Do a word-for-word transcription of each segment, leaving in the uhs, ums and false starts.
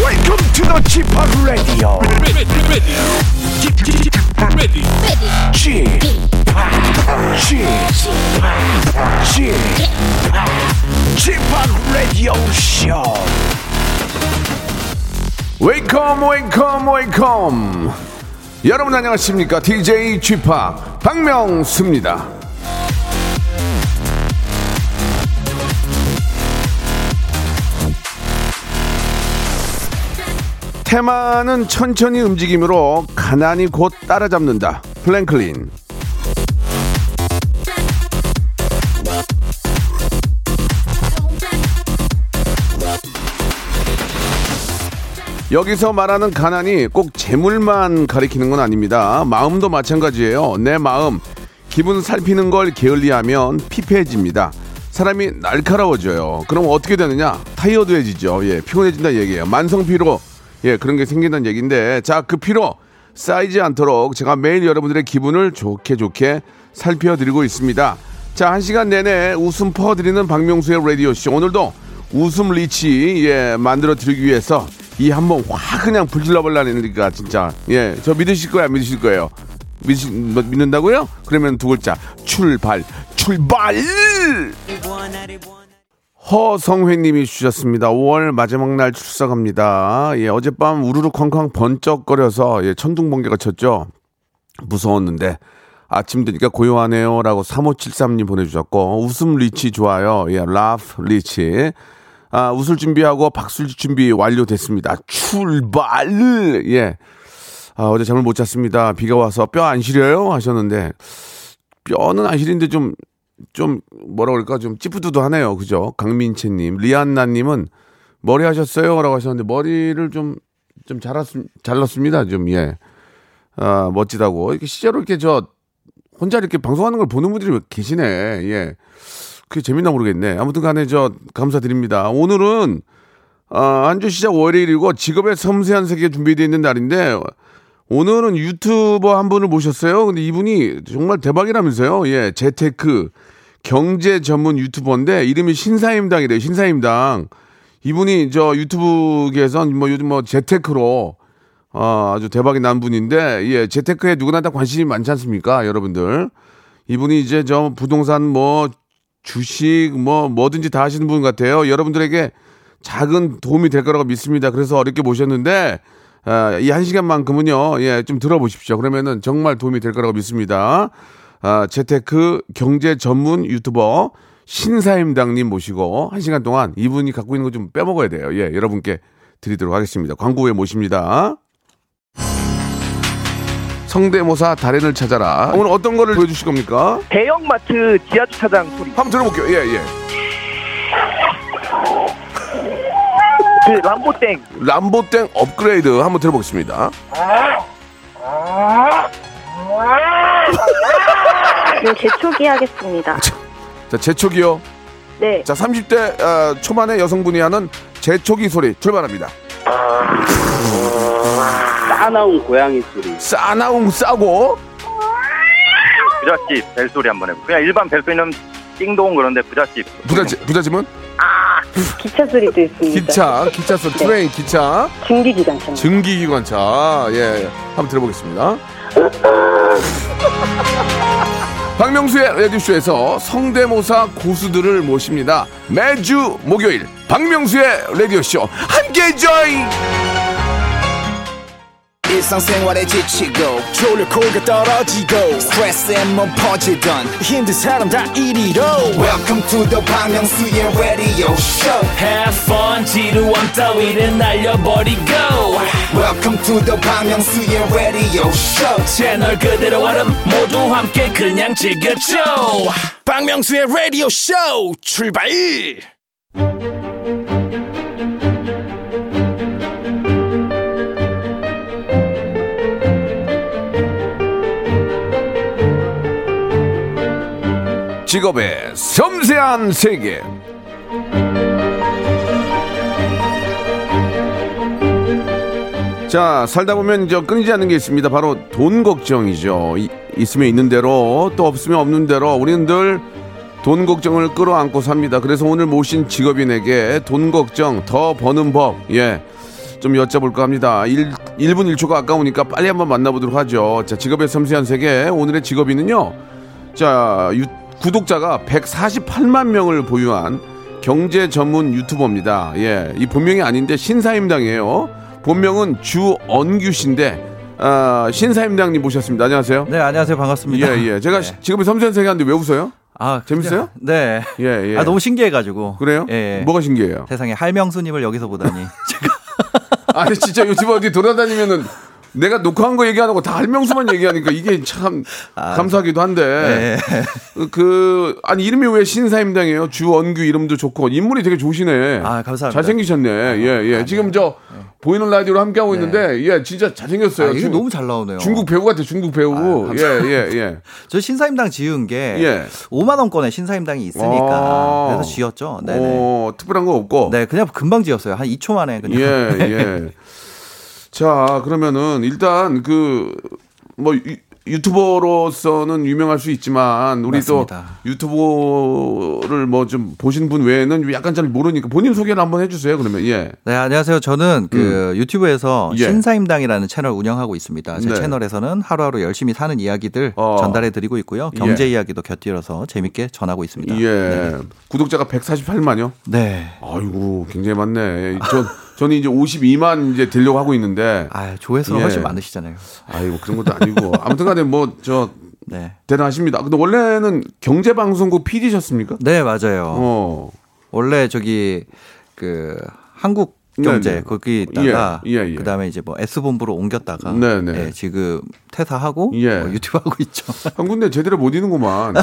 Welcome to the G파 Radio. G파, G파, G파 Radio Show. Welcome, welcome, welcome. 여러분 안녕하십니까? 디제이 G파 박명수입니다. 테마는 천천히 움직임으로 가난이 곧 따라잡는다. 플랭클린. 여기서 말하는 가난이 꼭 재물만 가리키는 건 아닙니다. 마음도 마찬가지예요. 내 마음, 기분 살피는 걸 게을리하면 피폐해집니다. 사람이 날카로워져요. 그럼 어떻게 되느냐? 타이어드해지죠. 예, 피곤해진다 얘기예요. 만성피로. 예, 그런 게 생긴다는 얘기인데, 자, 그 피로 쌓이지 않도록 제가 매일 여러분들의 기분을 좋게 좋게 살펴드리고 있습니다. 자, 한 시간 내내 웃음 퍼드리는 박명수의 라디오쇼. 오늘도 웃음 리치, 예, 만들어드리기 위해서 이 한번 확 그냥 불질러버리려니까, 진짜. 예, 저 믿으실 거야, 믿으실 거예요? 믿으시, 믿는다고요? 그러면 두 글자. 출발, 출발! 허성회님이 주셨습니다. 오월 마지막 날 출석합니다. 예, 어젯밤 우르르 쾅쾅 번쩍거려서 예, 천둥번개가 쳤죠. 무서웠는데 아침 되니까 고요하네요 라고 삼오칠삼 님 보내주셨고, 웃음 리치 좋아요. 예, 라프 리치. 아, 웃을 준비하고 박수 준비 완료됐습니다. 출발. 예. 아, 어제 잠을 못 잤습니다. 비가 와서 뼈 안 시려요 하셨는데, 뼈는 안 시린데 좀 좀 뭐라 그럴까, 좀 찌뿌두두하네요. 그죠? 강민채님, 리안나님은 머리 하셨어요라고 하셨는데 머리를 좀 좀 잘랐음 잘랐습니다. 좀 예, 아 멋지다고 이렇게 실제로 이렇게 저 혼자 이렇게 방송하는 걸 보는 분들이 계시네. 예, 그게 재밌나 모르겠네. 아무튼간에 저 감사드립니다. 오늘은 아, 한 주 시작 월요일이고 직업의 섬세한 세계 준비되어 있는 날인데, 오늘은 유튜버 한 분을 모셨어요. 근데 이분이 정말 대박이라면서요. 예, 재테크 경제 전문 유튜버인데 이름이 신사임당이래요. 신사임당. 이분이 저 유튜브계에선 뭐 요즘 뭐 재테크로 어, 아주 대박이 난 분인데, 예, 재테크에 누구나 다 관심이 많지 않습니까, 여러분들? 이분이 이제 저 부동산 뭐 주식 뭐 뭐든지 다 하시는 분 같아요. 여러분들에게 작은 도움이 될 거라고 믿습니다. 그래서 어렵게 모셨는데. 아, 이 한 시간만큼은요, 예, 좀 들어보십시오. 그러면은 정말 도움이 될 거라고 믿습니다. 아, 재테크 경제 전문 유튜버 신사임당님 모시고 한 시간 동안 이분이 갖고 있는 거 좀 빼먹어야 돼요. 예, 여러분께 드리도록 하겠습니다. 광고 후에 모십니다. 성대모사 달인을 찾아라. 오늘 어떤 거를 보여주실 겁니까? 대형마트 지하주차장 소리. 한번 들어볼게요. 예, 예. 그 람보땡 람보땡 업그레이드 한번 들어보겠습니다. 네, 재촉이 하겠습니다. 자, 재촉이요? 네. 자, 삼십 대 어, 초반의 여성분이 하는 재촉이 소리 출발합니다. 싸나운 고양이 소리. 싸나운 싸고. 부잣집 벨소리 한번 해보세요. 그냥 일반 벨소리는 띵동 그런데 부잣집. 부잣집, 부잣집은? 기차 소리도 있습니다. 기차, 기차 소리, 네. 트레인, 기차. 증기기관차. 증기기관차. 예, 한번 들어보겠습니다. 박명수의 라디오쇼에서 성대모사 고수들을 모십니다. 매주 목요일 박명수의 라디오쇼 함께 join. 일상생활에 지치고 졸려 코가 떨어지고 스트레스에 몸 퍼지던 힘든 사람 다 이리로. Welcome to the 박명수의 radio show. Have fun. 지루함 따위를 날려버리고 Welcome to the 박명수의 radio show. 채널 그대로 얼음 모두 함께 그냥 즐겨줘. 박명수의 radio show 출발. 직업의 섬세한 세계. 자, 살다 보면 저 끊이지 않는 게 있습니다. 바로 돈 걱정이죠. 이, 있으면 있는 대로 또 없으면 없는 대로 우리는 늘 돈 걱정을 끌어안고 삽니다. 그래서 오늘 모신 직업인에게 돈 걱정 더 버는 법, 예, 좀 여쭤볼까 합니다. 일 분 일 초가 아까우니까 빨리 한번 만나보도록 하죠. 자, 직업의 섬세한 세계. 오늘의 직업인은요. 자, 유, 구독자가 백사십팔만 명을 보유한 경제 전문 유튜버입니다. 예, 이 본명이 아닌데 신사임당이에요. 본명은 주언규 씨인데 아, 신사임당님 모셨습니다. 안녕하세요. 네, 안녕하세요. 반갑습니다. 예, 예. 제가 네. 직업의 섬세한 세계 하는데 왜 웃어요? 아, 재밌어요? 네. 예, 예. 아, 너무 신기해가지고. 그래요? 예, 예. 뭐가 신기해요? 세상에 할명수님을 여기서 보다니. 제가. 아니, 진짜 유튜브 어디 돌아다니면은 내가 녹화한 거 얘기하는 거 다 할명수만 얘기하니까 이게 참 아, 감사하기도 한데. 예. 그, 아니, 이름이 왜 신사임당이에요? 주언규 이름도 좋고, 인물이 되게 좋으시네. 아, 감사합니다. 잘생기셨네. 아, 예, 예. 아, 지금 네. 저. 보이는 라디오로 함께하고 네. 있는데, 예, 진짜 잘생겼어요. 아, 이게 너무 잘 나오네요. 중국 배우 같아요, 중국 배우. 아, 예, 예, 예. 저 신사임당 지은 게, 예. 오만 원권에 신사임당이 있으니까. 그래서 지었죠. 네네. 오, 특별한 거 없고. 네, 그냥 금방 지었어요. 한 이 초 만에 그냥. 예, 예. 자, 그러면은, 일단 그, 뭐, 이, 유튜버로서는 유명할 수 있지만 우리 맞습니다. 또 유튜버를 뭐 좀 보신 분 외에는 약간 잘 모르니까 본인 소개를 한번 해주세요. 그러면 예. 네, 안녕하세요. 저는 그 음. 유튜브에서 예. 신사임당이라는 채널 운영하고 있습니다. 제 네. 채널에서는 하루하루 열심히 사는 이야기들 어. 전달해드리고 있고요. 경제 예. 이야기도 곁들여서 재밌게 전하고 있습니다. 예. 네. 구독자가 백사십팔만요. 네. 아이고 굉장히 많네. 전 저는 이제 오십이만 이제 되려고 하고 있는데. 아, 조회수가 예. 훨씬 많으시잖아요. 아이고, 그런 것도 아니고. 아무튼 간에 뭐, 저, 네. 대단하십니다. 근데 원래는 경제방송국 피디셨습니까? 네, 맞아요. 어. 원래 저기, 그, 한국 경제, 네네. 거기 있다가. 예. 예, 예. 그 다음에 이제 뭐 S본부로 옮겼다가. 네네. 네, 지금 퇴사하고. 예. 뭐 유튜브 하고 있죠. 한 군데 제대로 못 이는구만.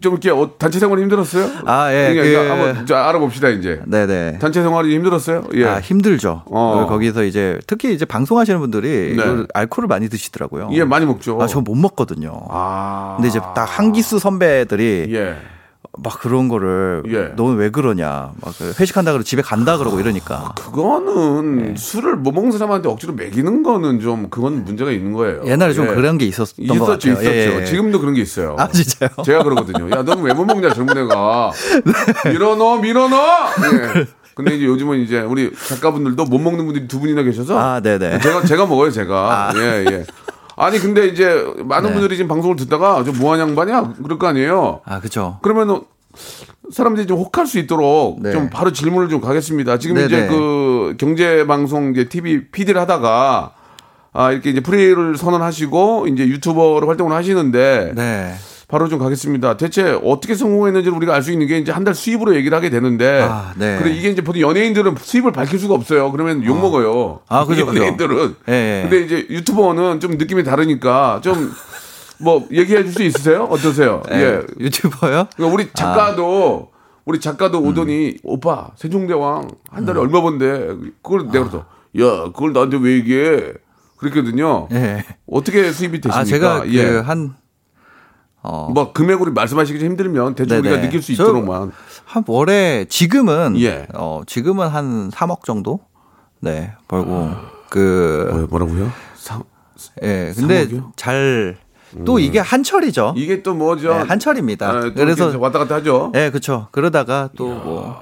좀 이렇게 단체 생활이 힘들었어요? 아, 예. 그러니까 그... 한번 알아봅시다, 이제. 네네. 단체 생활이 힘들었어요? 예. 아, 힘들죠. 어. 거기서 이제 특히 이제 방송하시는 분들이 네. 알코올을 많이 드시더라고요. 예, 많이 먹죠. 아, 저 못 먹거든요. 아. 근데 이제 딱 한기수 선배들이. 예. 막 그런 거를 예. 너는 왜 그러냐 막 회식한다 그러고 집에 간다 그러고 이러니까 그거는 예. 술을 못 먹는 사람한테 억지로 먹이는 거는 좀 그건 문제가 있는 거예요. 옛날에 예. 좀 그런 게 있었던 있었죠, 것 같아요. 있었죠. 예. 지금도 그런 게 있어요. 아 진짜요? 제가 그러거든요. 야 너는 왜 못 먹냐 젊은 애가 네. 밀어넣어 밀어넣어 예. 근데 이제 요즘은 이제 우리 작가분들도 못 먹는 분들이 두 분이나 계셔서 아, 네네. 제가, 제가 먹어요 제가. 아. 예, 예. 아니 근데 이제 많은 네. 분들이 지금 방송을 듣다가 저 무한 양반이야 그럴 거 아니에요. 아 그렇죠. 그러면 사람들이 좀 혹할 수 있도록 네. 좀 바로 질문을 좀 가겠습니다. 지금 네네. 이제 그 경제 방송 이제 티비 피디를 하다가 아 이렇게 이제 프리를 선언하시고 이제 유튜버로 활동을 하시는데 네. 바로 좀 가겠습니다. 대체 어떻게 성공했는지를 우리가 알 수 있는 게 이제 한 달 수입으로 얘기를 하게 되는데 아, 네. 그래 이게 이제 보통 연예인들은 수입을 밝힐 수가 없어요. 그러면 욕 어. 먹어요. 아, 그죠, 연예인들은. 그죠. 네, 네. 근데 이제 유튜버는 좀 느낌이 다르니까 좀 뭐 얘기해 줄 수 있으세요? 어떠세요? 네. 예. 유튜버요? 그러니까 우리 작가도 아. 우리 작가도 오더니 음. 오빠 세종대왕 한 달에 음. 얼마 번데 그걸 내가 그래서 야 그걸 나한테 왜 얘기해? 그랬거든요. 네. 어떻게 수입이 되십니까? 아, 제가 그 예. 한 어. 뭐 금액으로 말씀하시기 좀 힘들면 대충 네네. 우리가 느낄 수 있도록만 한 월에 지금은 예. 어, 지금은 한 삼억 정도 네 벌고 아... 그 뭐라고요? 삼 예 근데 잘 또 이게 한철이죠. 이게 또 뭐죠? 네, 한철입니다. 아, 그래서 왔다 갔다 하죠. 예 네, 그렇죠. 그러다가 또 이야... 뭐.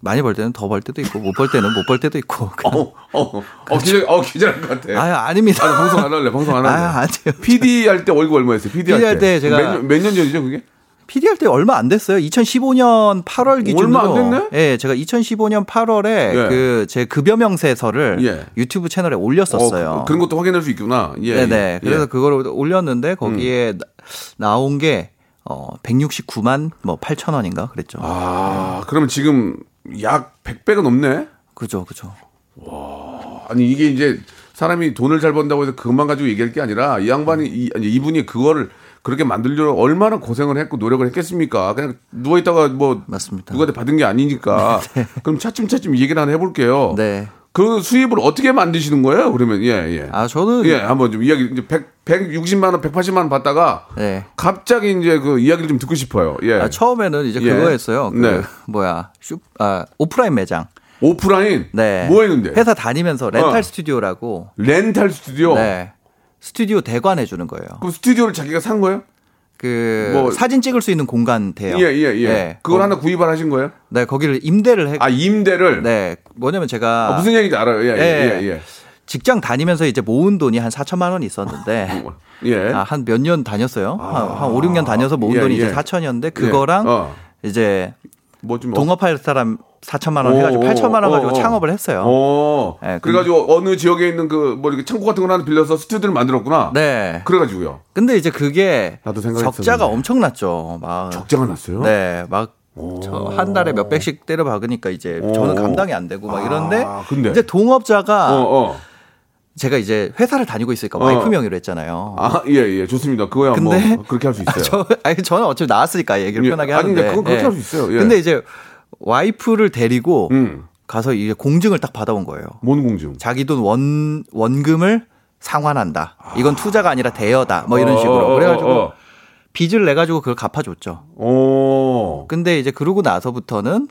많이 벌 때는 더 벌 때도 있고 못 벌 때는 못 벌 때도 있고. 어, 어, 어, 기절, 어, 기절할 것 같아. 아, 아닙니다. 아니, 방송 안 할래, 방송 안 할래. 아, 아니요. 피디 할 때 월급 얼마였어요? 피디, 피디 할 때, 때 제가 몇 년 전이죠, 그게? 피디 할 때 얼마 안 됐어요. 이천십오년 팔월 기준으로. 얼마 안 됐네? 예, 제가 이천십오년 팔월에 예. 그 제 급여 명세서를 예. 유튜브 채널에 올렸었어요. 어, 그런 것도 확인할 수 있구나. 예, 네네. 예. 그래서 그걸 올렸는데 거기에 음. 나온 게 어, 백육십구만 팔천 원인가 그랬죠. 아, 네. 그러면 지금. 약 백 배가 넘네. 그죠, 그죠. 와, 아니 이게 이제 사람이 돈을 잘 번다고 해서 그것만 가지고 얘기할 게 아니라 이 양반이 이, 아니, 이분이 그거를 그렇게 만들려고 얼마나 고생을 했고 노력을 했겠습니까? 그냥 누워 있다가 뭐 맞습니다. 누구한테 받은 게 아니니까. 네. 그럼 차츰차츰 얘기를 하나 해볼게요. 네. 그 수입을 어떻게 만드시는 거예요? 그러면 예, 예. 아, 저는 예, 한번 좀 이야기 이제 백육십만 원, 백팔십만 원 받다가 네. 갑자기 이제 그 이야기를 좀 듣고 싶어요. 예. 아, 처음에는 이제 예. 그거였어요. 그 네. 뭐야? 슈, 아, 오프라인 매장. 오프라인? 네. 뭐 했는데? 회사 다니면서 렌탈 어. 스튜디오라고. 렌탈 스튜디오? 네. 스튜디오 대관해 주는 거예요. 그럼 스튜디오를 자기가 산 거예요? 그 뭐 사진 찍을 수 있는 공간 돼요. 예, 예, 예. 네. 그걸 어, 하나 구입을 하신 거예요? 네, 거기를 임대를 해. 아, 임대를? 네. 뭐냐면 제가 아, 무슨 얘기인지 알아요. 예, 예, 예. 예. 직장 다니면서 이제 모은 돈이 한 사천만 원 있었는데 예. 아, 한 몇 년 다녔어요. 아. 한 오, 육 년 다녀서 모은 예, 돈이 예. 이제 사천이었는데 그거랑 예. 어. 이제 뭐 좀 동업할 사람 사천만 원 오, 해가지고 팔천만 원 가지고 오, 창업을 했어요. 오, 네, 그래가지고 어느 지역에 있는 그 뭐 이렇게 창고 같은 거 하나 빌려서 스튜디오를 만들었구나. 네. 그래가지고요. 근데 이제 그게 나도 적자가 엄청났죠. 막 적자가 났어요. 네, 막 한 달에 몇 백씩 때려 박으니까 이제 오, 저는 감당이 안 되고 막 이런데 아, 근데. 이제 동업자가 어, 어. 제가 이제 회사를 다니고 있으니까 와이프 어. 명의로 했잖아요. 아, 예, 예. 좋습니다. 그거야 뭐 그렇게 할 수 있어요. 저, 아니, 저는 어차피 나왔으니까 얘기를 예, 편하게 아니, 하는데. 아니, 그건 그렇게 예. 할 수 있어요. 예. 근데 이제 와이프를 데리고 음. 가서 이제 공증을 딱 받아온 거예요. 뭔 공증? 자기 돈 원, 원금을 상환한다. 이건 투자가 아니라 대여다. 뭐 이런 식으로. 그래가지고 어, 어, 어. 빚을 내가지고 그걸 갚아줬죠. 오. 근데 이제 그러고 나서부터는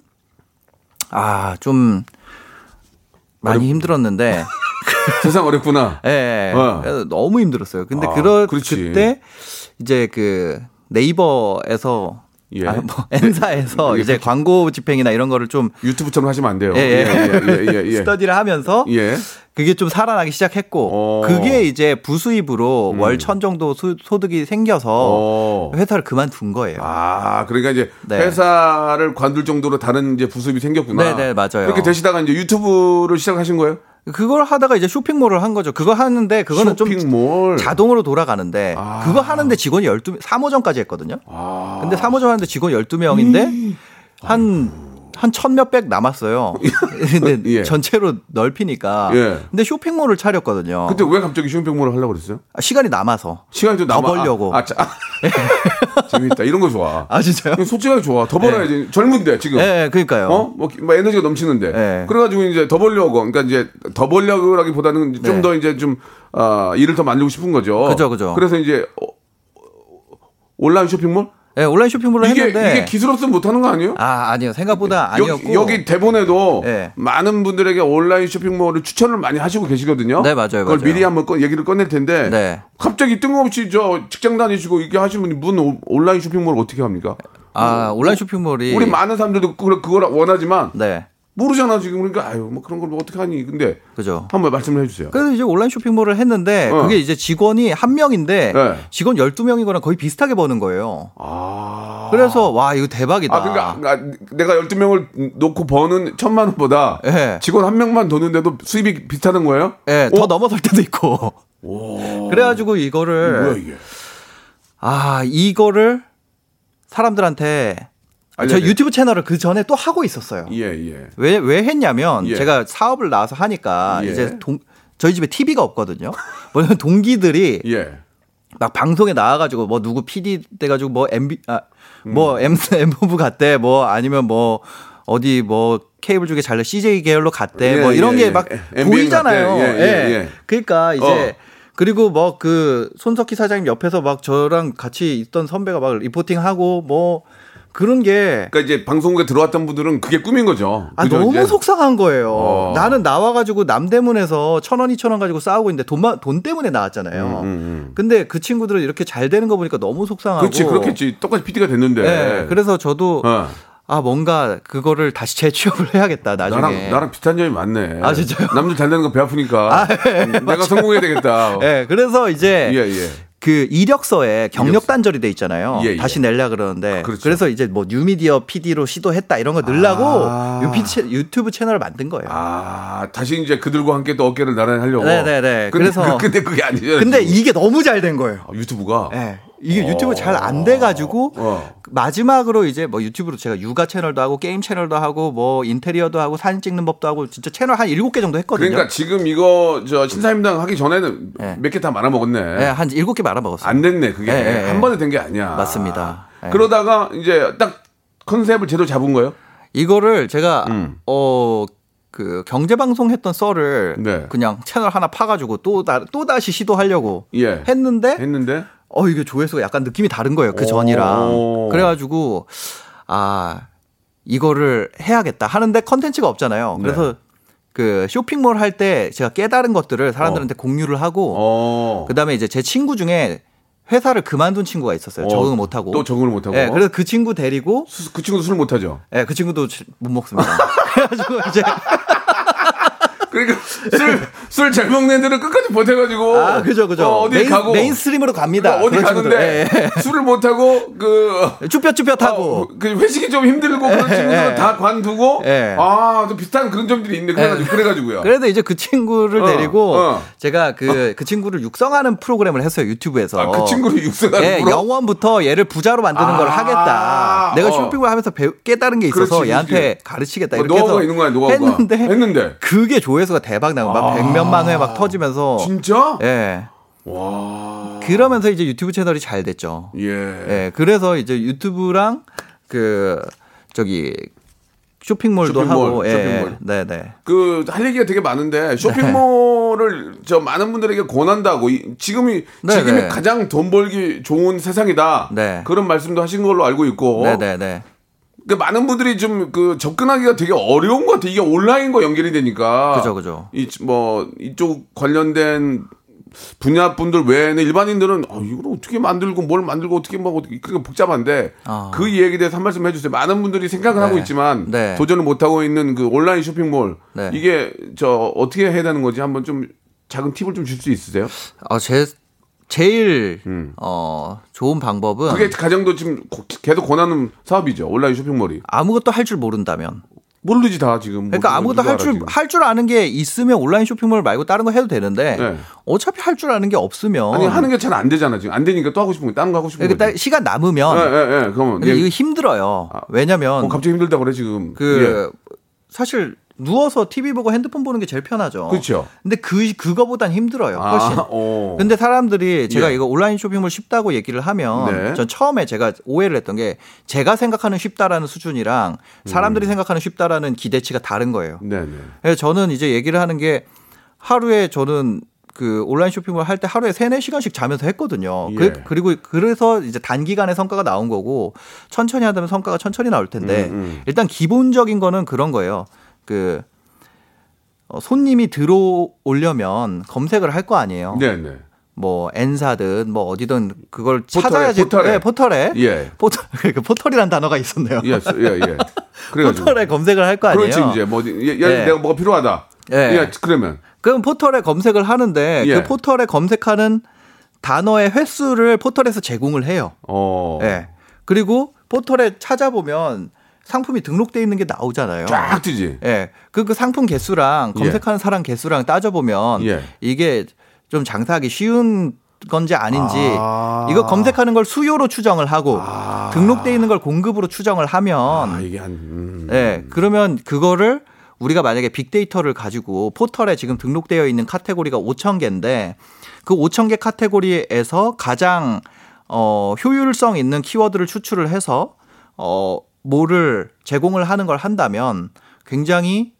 아, 좀 많이 어렵... 힘들었는데. 세상 어렵구나. 예. 네, 어. 너무 힘들었어요. 근데 아, 그럴 그때 이제 그 네이버에서 예. 아, 뭐 N사에서 예. 이제 광고 집행이나 이런 거를 좀 유튜브처럼 하시면 안 돼요. 예. 예. 예. 예. 예. 예. 스터디를 하면서 예. 그게 좀 살아나기 시작했고 오. 그게 이제 부수입으로 음. 월 천 정도 수, 소득이 생겨서 오. 회사를 그만둔 거예요. 아, 그러니까 이제 네. 회사를 관둘 정도로 다른 이제 부수입이 생겼구나. 네, 네, 맞아요. 그렇게 되시다가 이제 유튜브를 시작하신 거예요? 그걸 하다가 이제 쇼핑몰을 한 거죠. 그거 하는데 그거는 쇼핑몰. 좀 자동으로 돌아가는데 아. 그거 하는데 직원이 열두 명, 사무점까지 했거든요. 아. 근데 사무점 하는데 직원 열두 명인데 음. 한 한 천 몇백 남았어요. 근데 예. 전체로 넓히니까. 예. 근데 쇼핑몰을 차렸거든요. 근데 왜 갑자기 쇼핑몰을 하려고 그랬어요? 아, 시간이 남아서. 시간이 좀 남아. 더 벌려고. 아, 아, 자, 아. 재밌다. 이런 거 좋아. 아, 진짜요? 솔직하게 좋아. 더 벌어야지. 예. 젊은데 지금. 예, 그러니까요. 어? 뭐, 뭐 에너지가 넘치는데. 예. 그래가지고 이제 더 벌려고. 그러니까 이제 더 벌려고라기보다는 좀 더 예. 이제 좀 아, 일을 더 만들고 싶은 거죠. 그죠, 그죠. 그래서 이제 어, 온라인 쇼핑몰? 예, 네, 온라인 쇼핑몰로 이게, 했는데 이게 기술 없으면 못하는 거 아니에요? 아, 아니요. 생각보다 아니었고 여기, 여기 대본에도 네. 많은 분들에게 온라인 쇼핑몰을 추천을 많이 하시고 계시거든요. 네, 맞아요. 그걸 맞아요. 미리 한번 꺼, 얘기를 꺼낼 텐데 네. 갑자기 뜬금없이 저 직장 다니시고 이렇게 하시면 문 온라인 쇼핑몰을 어떻게 합니까? 아, 뭐, 온라인 쇼핑몰이 우리 많은 사람들도 그걸, 그걸 원하지만 네. 모르잖아 지금. 그러니까 아유 뭐 그런 걸 뭐 어떻게 하니. 근데 그죠. 한번 말씀을 해주세요. 그래서 이제 온라인 쇼핑몰을 했는데 어. 그게 이제 직원이 한 명인데 네. 직원 열두 명이거나 거의 비슷하게 버는 거예요. 아. 그래서 와 이거 대박이다. 아, 그러니까 아, 내가 열두 명을 놓고 버는 천만 원보다 네. 직원 한 명만 뒀는데도 수입이 비슷하는 거예요? 네. 오? 더 넘어설 때도 있고. 오. 그래가지고 이거를 뭐야 이게. 아 이거를 사람들한테 아, 저 유튜브 채널을 그 전에 또 하고 있었어요. 예, 예. 왜, 왜 했냐면, 예. 제가 사업을 나와서 하니까, 예. 이제 동, 저희 집에 티비가 없거든요. 왜냐면 동기들이, 예. 막 방송에 나와가지고, 뭐, 누구 피디 돼가지고, 뭐, 엠비, 아, 음. 뭐, 엠, 엠본부 갔대, 뭐, 아니면 뭐, 어디 뭐, 케이블 쪽에 잘래 씨제이 계열로 갔대, 예, 뭐, 이런 예, 게 막 예. 보이잖아요. 예, 예, 예. 예. 그러니까 이제, 어. 그리고 뭐, 그, 손석희 사장님 옆에서 막 저랑 같이 있던 선배가 막 리포팅하고, 뭐, 그런 게. 그러니까 이제 방송국에 들어왔던 분들은 그게 꿈인 거죠. 아, 그죠? 너무 이제? 속상한 거예요. 어. 나는 나와가지고 남대문에서 천 원, 이천 원 가지고 싸우고 있는데 돈만, 돈 때문에 나왔잖아요. 음, 음. 근데 그 친구들은 이렇게 잘 되는 거 보니까 너무 속상하고. 그렇지, 그렇겠지. 똑같이 피디가 됐는데. 네, 그래서 저도. 어. 아, 뭔가, 그거를 다시 재취업을 해야겠다, 나중에. 나랑, 나랑 비슷한 점이 많네. 아, 진짜요? 남들 잘 되는 거 배 아프니까. 아, 예, 내가 맞아요. 성공해야 되겠다. 예, 네, 그래서 이제. 예, 예. 그 이력서에 경력 단절이 돼 있잖아요. 예, 예. 다시 내려 그러는데. 그렇죠. 그래서 이제 뭐 뉴미디어 피디로 시도했다 이런 거 넣으려고 아. 유튜브 채널을 만든 거예요. 아, 다시 이제 그들과 함께 또 어깨를 나란히 하려고. 네네네. 근데, 그래서 근데 그게 아니죠. 근데 이게 너무 잘 된 거예요. 아, 유튜브가. 네. 이게 유튜브 잘 안 돼가지고 어. 마지막으로 이제 뭐 유튜브로 제가 육아 채널도 하고 게임 채널도 하고 뭐 인테리어도 하고 사진 찍는 법도 하고 진짜 채널 한 일곱 개 정도 했거든요. 그러니까 지금 이거 저 신사임당 하기 전에는 네. 몇 개 다 말아먹었네. 네, 한 일곱 개 말아먹었어요. 안 됐네 그게. 네, 네, 한 번에 된 게 아니야. 맞습니다. 네. 그러다가 이제 딱 컨셉을 제대로 잡은 거예요? 이거를 제가 음. 어. 그 경제방송 했던 썰을 네. 그냥 채널 하나 파가지고 또, 다, 또 다시 시도하려고 예. 했는데 했는데 어 이게 조회수가 약간 느낌이 다른 거예요 그 전이랑. 그래가지고 아 이거를 해야겠다 하는데 컨텐츠가 없잖아요. 그래서 네. 그 쇼핑몰 할 때 제가 깨달은 것들을 사람들한테 어. 공유를 하고 어. 그다음에 이제 제 친구 중에 회사를 그만둔 친구가 있었어요. 어, 적응 못하고. 또 적응을 못하고. 네, 그래서 그 친구 데리고. 수, 그 친구도 술 못하죠? 네, 그 친구도 못 먹습니다. 그래가지고 이제. 그러니까 술, 술 잘 먹는 애들은 끝까지 버텨가지고. 아, 그죠, 그죠. 어, 어디 메인, 가고. 메인스트림으로 갑니다. 그러니까 어디 가는데 예, 예. 술을 못하고, 그. 쭈뼛쭈뼛하고. 어, 그 회식이 좀 힘들고 예, 그런 친구들은 예. 다 관두고. 예. 아, 좀 비슷한 그런 점들이 있네. 그래가지고, 예. 그래가지고요. 그래도 이제 그 친구를 어, 데리고 어. 제가 그, 그 친구를 육성하는 프로그램을 했어요. 유튜브에서. 아, 그 친구를 육성하는 예, 프로그램? 영원부터 얘를 부자로 만드는 아, 걸 하겠다. 내가 쇼핑을 어. 하면서 배우, 깨달은 게 있어서 그렇지, 얘한테 가르치겠다. 이렇게 해서. 노하우가 있는 거야, 노하우가. 했는데. 했는데. 그게 조회 가 대박 나고 막 아~ 백몇만 회 막 터지면서 진짜? 예. 와. 그러면서 이제 유튜브 채널이 잘 됐죠. 예. 예. 그래서 이제 유튜브랑 그 저기 쇼핑몰도 쇼핑몰, 하고 쇼핑몰. 예. 네, 네. 그 할 얘기가 되게 많은데 쇼핑몰을 네. 저 많은 분들에게 권한다고 이, 지금이 네, 지금이 네. 가장 돈 벌기 좋은 세상이다. 네. 그런 말씀도 하신 걸로 알고 있고. 네, 네, 네. 그 많은 분들이 좀 그 접근하기가 되게 어려운 것 같아요. 이게 온라인과 연결이 되니까. 그죠, 그죠. 이 뭐 이쪽 관련된 분야 분들 외에는 일반인들은 아, 이걸 어떻게 만들고 뭘 만들고 어떻게 막 어떻게 그게 복잡한데 어. 그 이야기에 대해서 한 말씀 해주세요. 많은 분들이 생각을 네. 하고 있지만 네. 도전을 못 하고 있는 그 온라인 쇼핑몰 네. 이게 저 어떻게 해야 되는 건지 한번 좀 작은 팁을 좀 줄 수 있으세요? 아, 제 제일 음. 어 좋은 방법은 그게 가장도 지금 계속 권하는 사업이죠. 온라인 쇼핑몰이 아무것도 할 줄 모른다면 모르지 다 지금. 그러니까 아무것도 할 줄 할 줄 아는 게 있으면 온라인 쇼핑몰 말고 다른 거 해도 되는데 네. 어차피 할 줄 아는 게 없으면 아니 하는 게 잘 안 되잖아 지금. 안 되니까 또 하고 싶은 거 다른 거 하고 싶은 거. 그러니까 시간 남으면 예, 예, 예. 그러면 근데 예. 이거 힘들어요. 아, 왜냐면 어, 갑자기 힘들다 그래 지금. 그 예. 사실. 누워서 티비 보고 핸드폰 보는 게 제일 편하죠. 그렇죠. 근데 그 그거보단 힘들어요. 훨씬. 아, 근데 사람들이 제가 예. 이거 온라인 쇼핑몰 쉽다고 얘기를 하면 네. 전 처음에 제가 오해를 했던 게 제가 생각하는 쉽다라는 수준이랑 사람들이 음. 생각하는 쉽다라는 기대치가 다른 거예요. 네. 그래서 저는 이제 얘기를 하는 게 하루에 저는 그 온라인 쇼핑몰 할 때 하루에 세네 시간씩 자면서 했거든요. 예. 그, 그리고 그래서 이제 단기간에 성과가 나온 거고 천천히 하다면 성과가 천천히 나올 텐데 음, 음. 일단 기본적인 거는 그런 거예요. 그 어, 손님이 들어오려면 검색을 할 거 아니에요. 네네. 뭐 엔사든 뭐 어디든 그걸 포털에, 찾아야지. 포털에. 네, 포털에. 예. 포털 그 포털이란 단어가 있었네요. 예, 예, 예. 포털에 검색을 할 거 아니에요. 그렇지 이제 뭐 예, 예. 내가 뭐가 필요하다. 예. 예. 그러면 그럼 포털에 검색을 하는데 예. 그 포털에 검색하는 단어의 횟수를 포털에서 제공을 해요. 어. 예. 그리고 포털에 찾아보면. 상품이 등록되어 있는 게 나오잖아요. 쫙 뜨지. 예. 그, 그 상품 개수랑 검색하는 예. 사람 개수랑 따져보면 예. 이게 좀 장사하기 쉬운 건지 아닌지 아~ 이거 검색하는 걸 수요로 추정을 하고 아~ 등록되어 있는 걸 공급으로 추정을 하면 아, 이게 한, 음. 예. 그러면 그거를 우리가 만약에 빅데이터를 가지고 포털에 지금 등록되어 있는 카테고리가 오천 개인데 그 오천 개 카테고리에서 가장 어, 효율성 있는 키워드를 추출을 해서 어, 뭐를 제공을 하는 걸 한다면 굉장히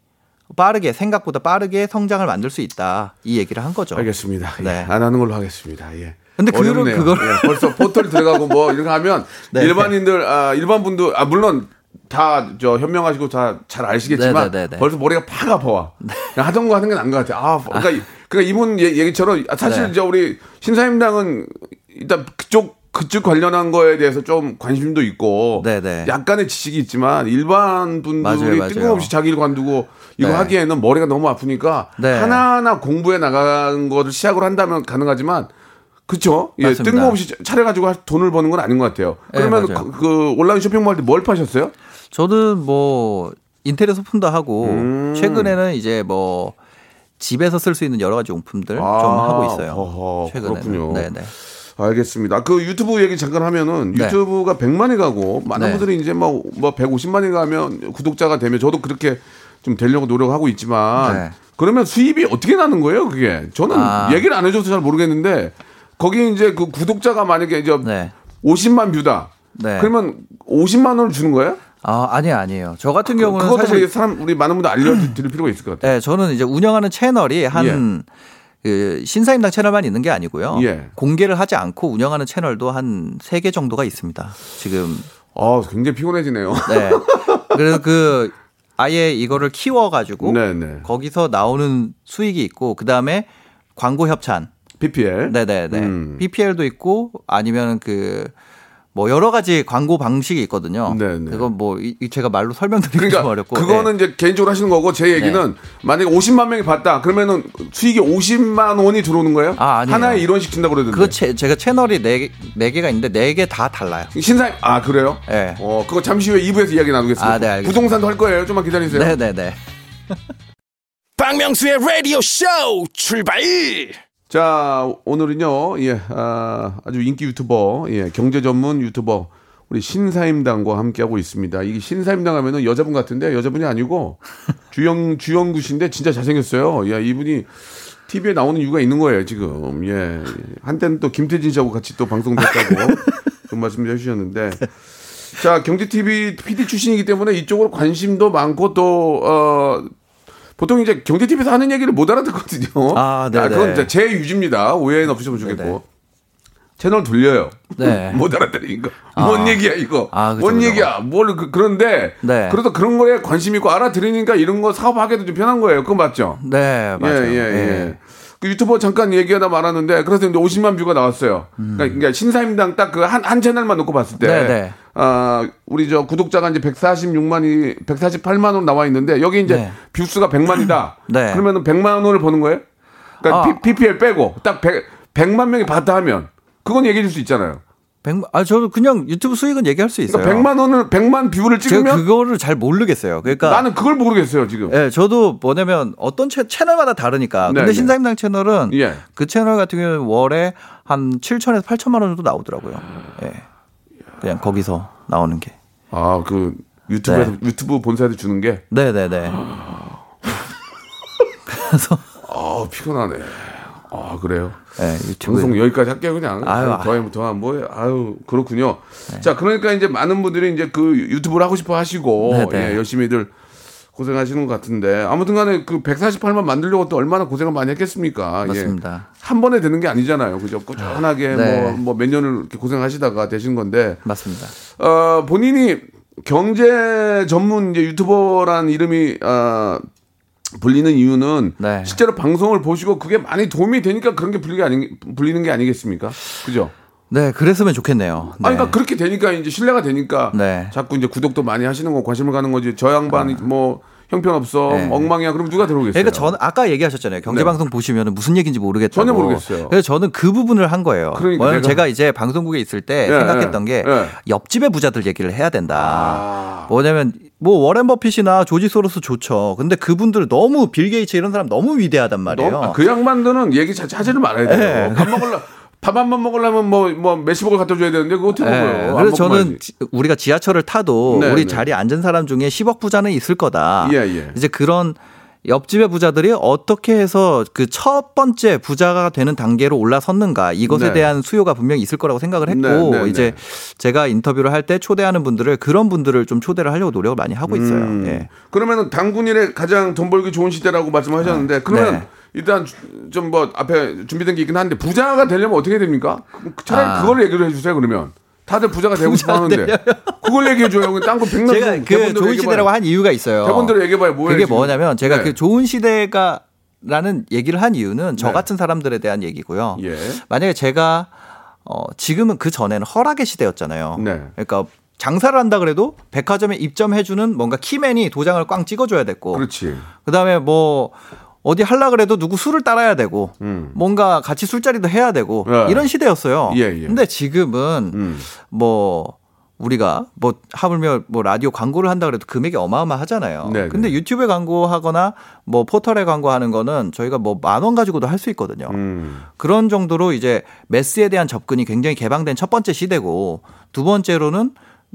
빠르게 생각보다 빠르게 성장을 만들 수 있다 이 얘기를 한 거죠. 알겠습니다. 네. 예, 안 하는 걸로 하겠습니다. 예. 근데 그거는 그걸 예, 벌써 포털 들어가고 뭐 이런 거 하면 네. 일반인들 아, 일반 분들 아 물론 다 저 현명하시고 다 잘 아시겠지만 네네네네. 벌써 머리가 팍 아파와 네. 하던 거 하는 게 나은 것 같아. 아 그러니까 아. 그러니까 이분 얘기처럼 사실 이제 네. 우리 신사임당은 일단 그쪽 그쪽 관련한 거에 대해서 좀 관심도 있고 네네. 약간의 지식이 있지만 일반 분들이 맞아요, 맞아요. 뜬금없이 자기 일 관두고 이거 네. 하기에는 머리가 너무 아프니까 네. 하나하나 공부해 나가는 것을 시작으로 한다면 가능하지만 그렇죠? 예, 뜬금없이 차려가지고 돈을 버는 건 아닌 것 같아요. 그러면 네, 그, 그 온라인 쇼핑몰 때 뭘 파셨어요? 저는 뭐 인테리어 소품도 하고 음. 최근에는 이제 뭐 집에서 쓸 수 있는 여러 가지 용품들 아, 좀 하고 있어요. 어허, 최근에는. 그렇군요. 네네. 알겠습니다. 그 유튜브 얘기 잠깐 하면은 네. 유튜브가 백만이 가고 많은 네. 분들이 이제 뭐, 뭐 백오십만이 가면 구독자가 되면 저도 그렇게 좀 되려고 노력하고 있지만 네. 그러면 수입이 어떻게 나는 거예요? 그게 저는 아. 얘기를 안 해줘서 잘 모르겠는데 거기 이제 그 구독자가 만약에 이제 네. 오십만 뷰다. 네. 그러면 오십만 원을 주는 거예요? 아, 아니에요, 아니에요. 저 같은 경우는. 그것도 사실... 우리 사람, 우리 많은 분들 알려드릴 필요가 있을 것 같아요. 네, 저는 이제 운영하는 채널이 한 예. 그 신사임당 채널만 있는 게 아니고요. 예. 공개를 하지 않고 운영하는 채널도 한 세 개 정도가 있습니다. 지금. 아, 굉장히 피곤해지네요. 네. 그래서 그 아예 이거를 키워가지고 네네. 거기서 나오는 수익이 있고 그 다음에 광고 협찬. 비피엘. 네네네. 음. 비피엘도 있고 아니면 그 뭐 여러 가지 광고 방식이 있거든요. 네네. 그건 뭐 이 제가 말로 설명드리기 그러니까 좀 어렵고. 그거는 네. 이제 개인적으로 하시는 거고 제 얘기는 네. 만약에 오십만 명이 봤다 그러면은 수익이 오십만 원이 들어오는 거예요? 아, 아니에요. 하나에 일 원씩 준다고 그러던데. 그 제가 채널이 네 개 네 개가 있는데 네 개 다 달라요. 신사임 아 그래요? 네. 어 그거 잠시 후에 이 부에서 이야기 나누겠습니다. 아, 네, 알겠습니다. 부동산도 할 거예요. 좀만 기다리세요. 네네네. 박명수의 라디오 쇼 출발. 자 오늘은요 예 아, 아주 인기 유튜버 예 경제 전문 유튜버 우리 신사임당과 함께하고 있습니다. 이게 신사임당 하면은 여자분 같은데 여자분이 아니고 주영 주언규 씨인데 진짜 잘생겼어요. 야 이분이 티비에 나오는 이유가 있는 거예요 지금. 예 한때는 또 김태진 씨하고 같이 또 방송됐다고 좀 말씀을 해주셨는데. 자 경제 티비 피디 출신이기 때문에 이쪽으로 관심도 많고 또 어. 보통 이제 경제 티비에서 하는 얘기를 못 알아듣거든요. 아, 네. 아, 그건 이제 제 유지입니다. 오해는 없으시면 좋겠고. 네네. 채널 돌려요. 네. 못 알아들으니까. 아. 뭔 얘기야, 이거. 아, 그쵸, 뭔 그쵸. 얘기야. 뭘, 그, 그런데. 네. 그래도 그런 거에 관심 있고 알아들으니까 이런 거 사업하기도 좀 편한 거예요. 그건 맞죠? 네, 맞아요. 예, 예, 예. 네. 그 유튜버 잠깐 얘기하다 말았는데, 그래서 이제 오십만 뷰가 나왔어요. 음. 그러니까 신사임당 딱 그 한, 한 채널만 놓고 봤을 때. 네네. 아, 우리 저 구독자가 이제 백사십육만이, 백사십팔만 원 나와 있는데, 여기 이제 네. 뷰수가 백만이다. 네. 그러면은 백만 원을 버는 거예요? 그러니까 아. 피피엘 빼고, 딱 백, 백만 명이 봤다 하면, 그건 얘기해 줄 수 있잖아요. 백만, 아, 저도 그냥 유튜브 수익은 얘기할 수 있어요. 그러니까 백만 원을, 백만 뷰를 찍으면? 제가 그거를 잘 모르겠어요. 그러니까. 나는 그걸 모르겠어요, 지금. 예, 저도 뭐냐면 어떤 채, 채널마다 다르니까. 근데 네, 신사임당 네. 채널은 예. 그 채널 같은 경우는 월에 한 칠천에서 팔천만 원 정도 나오더라고요. 예. 그냥 거기서 나오는 게. 아, 그 유튜브에서, 네. 유튜브 본사에서 주는 게? 네네네. 그래서. 아, 피곤하네. 아, 그래요? 네, 방송 여기까지 할게요, 그냥. 아유, 더하면 더하면 뭐예요? 아유, 그렇군요. 네. 자, 그러니까 이제 많은 분들이 이제 그 유튜브를 하고 싶어 하시고, 예, 열심히들 고생하시는 것 같은데, 아무튼 간에 그 백사십팔만 만들려고 또 얼마나 고생을 많이 했겠습니까? 맞습니다. 예, 한 번에 되는 게 아니잖아요. 그죠? 꾸준하게 네. 뭐, 뭐 몇 년을 이렇게 고생하시다가 되신 건데. 맞습니다. 어, 본인이 경제 전문 이제 유튜버란 이름이, 어, 불리는 이유는 네. 실제로 방송을 보시고 그게 많이 도움이 되니까 그런 게 불리게 아니, 불리는 게 아니겠습니까? 그죠? 네, 그랬으면 좋겠네요. 네. 아니, 그러니까 그렇게 되니까 이제 신뢰가 되니까 네. 자꾸 이제 구독도 많이 하시는 거 관심을 가는 거지. 저 양반이 아. 뭐 형편없어, 네. 엉망이야. 그럼 누가 들어오겠어요? 그러니까 저는 아까 얘기하셨잖아요. 경제방송 네. 보시면 무슨 얘기인지 모르겠다고. 전혀 모르겠어요. 그래서 저는 그 부분을 한 거예요. 그러니까 내가... 제가 이제 방송국에 있을 때 네, 생각했던 네, 게 네. 옆집의 부자들 얘기를 해야 된다. 아. 뭐냐면 뭐 워렌 버핏이나 조지 소로스 좋죠. 근데 그분들 너무 빌 게이츠 이런 사람 너무 위대하단 말이에요. 너무, 그 양반들은 얘기 자체 하지를 말아야 돼요. 네. 밥 먹으려 밥 한 번 먹으려면 뭐, 뭐, 몇십억을 갖다 줘야 되는데, 그거 어떻게 네. 먹어요? 그래서 저는 지, 우리가 지하철을 타도 네, 우리 네. 자리에 앉은 사람 중에 십억 부자는 있을 거다. 예, 예. 이제 그런 옆집의 부자들이 어떻게 해서 그 첫 번째 부자가 되는 단계로 올라섰는가 이것에 네. 대한 수요가 분명히 있을 거라고 생각을 했고 네, 네, 이제 네. 제가 인터뷰를 할 때 초대하는 분들을 그런 분들을 좀 초대를 하려고 노력을 많이 하고 있어요. 음. 예. 그러면은 당군일에 가장 돈 벌기 좋은 시대라고 말씀하셨는데 그러면 네. 일단 좀 뭐 앞에 준비된 게 있긴 한데 부자가 되려면 어떻게 됩니까? 차라리 아. 그걸 얘기를 해주세요. 그러면 다들 부자가 되고 싶어 하는데 그걸 얘기해줘요. 딴 거 백날 제가 그 좋은 시대라고 한 이유가 있어요. 대본대로 얘기해봐요. 뭐예요? 그게 지금? 뭐냐면 제가 네. 그 좋은 시대가라는 얘기를 한 이유는 저 같은 네. 사람들에 대한 얘기고요. 예. 만약에 제가 어 지금은 그 전에는 허락의 시대였잖아요. 네. 그러니까 장사를 한다 그래도 백화점에 입점해주는 뭔가 키맨이 도장을 꽝 찍어줘야 됐고. 그렇지. 그다음에 뭐 어디 하려고 그래도 누구 술을 따라야 되고 음. 뭔가 같이 술자리도 해야 되고 예. 이런 시대였어요. 예, 예. 근데 지금은 음. 뭐 우리가 뭐 하물며 뭐 라디오 광고를 한다 그래도 금액이 어마어마하잖아요. 네, 근데 네. 유튜브에 광고하거나 뭐 포털에 광고하는 거는 저희가 뭐 만 원 가지고도 할 수 있거든요. 음. 그런 정도로 이제 매스에 대한 접근이 굉장히 개방된 첫 번째 시대고 두 번째로는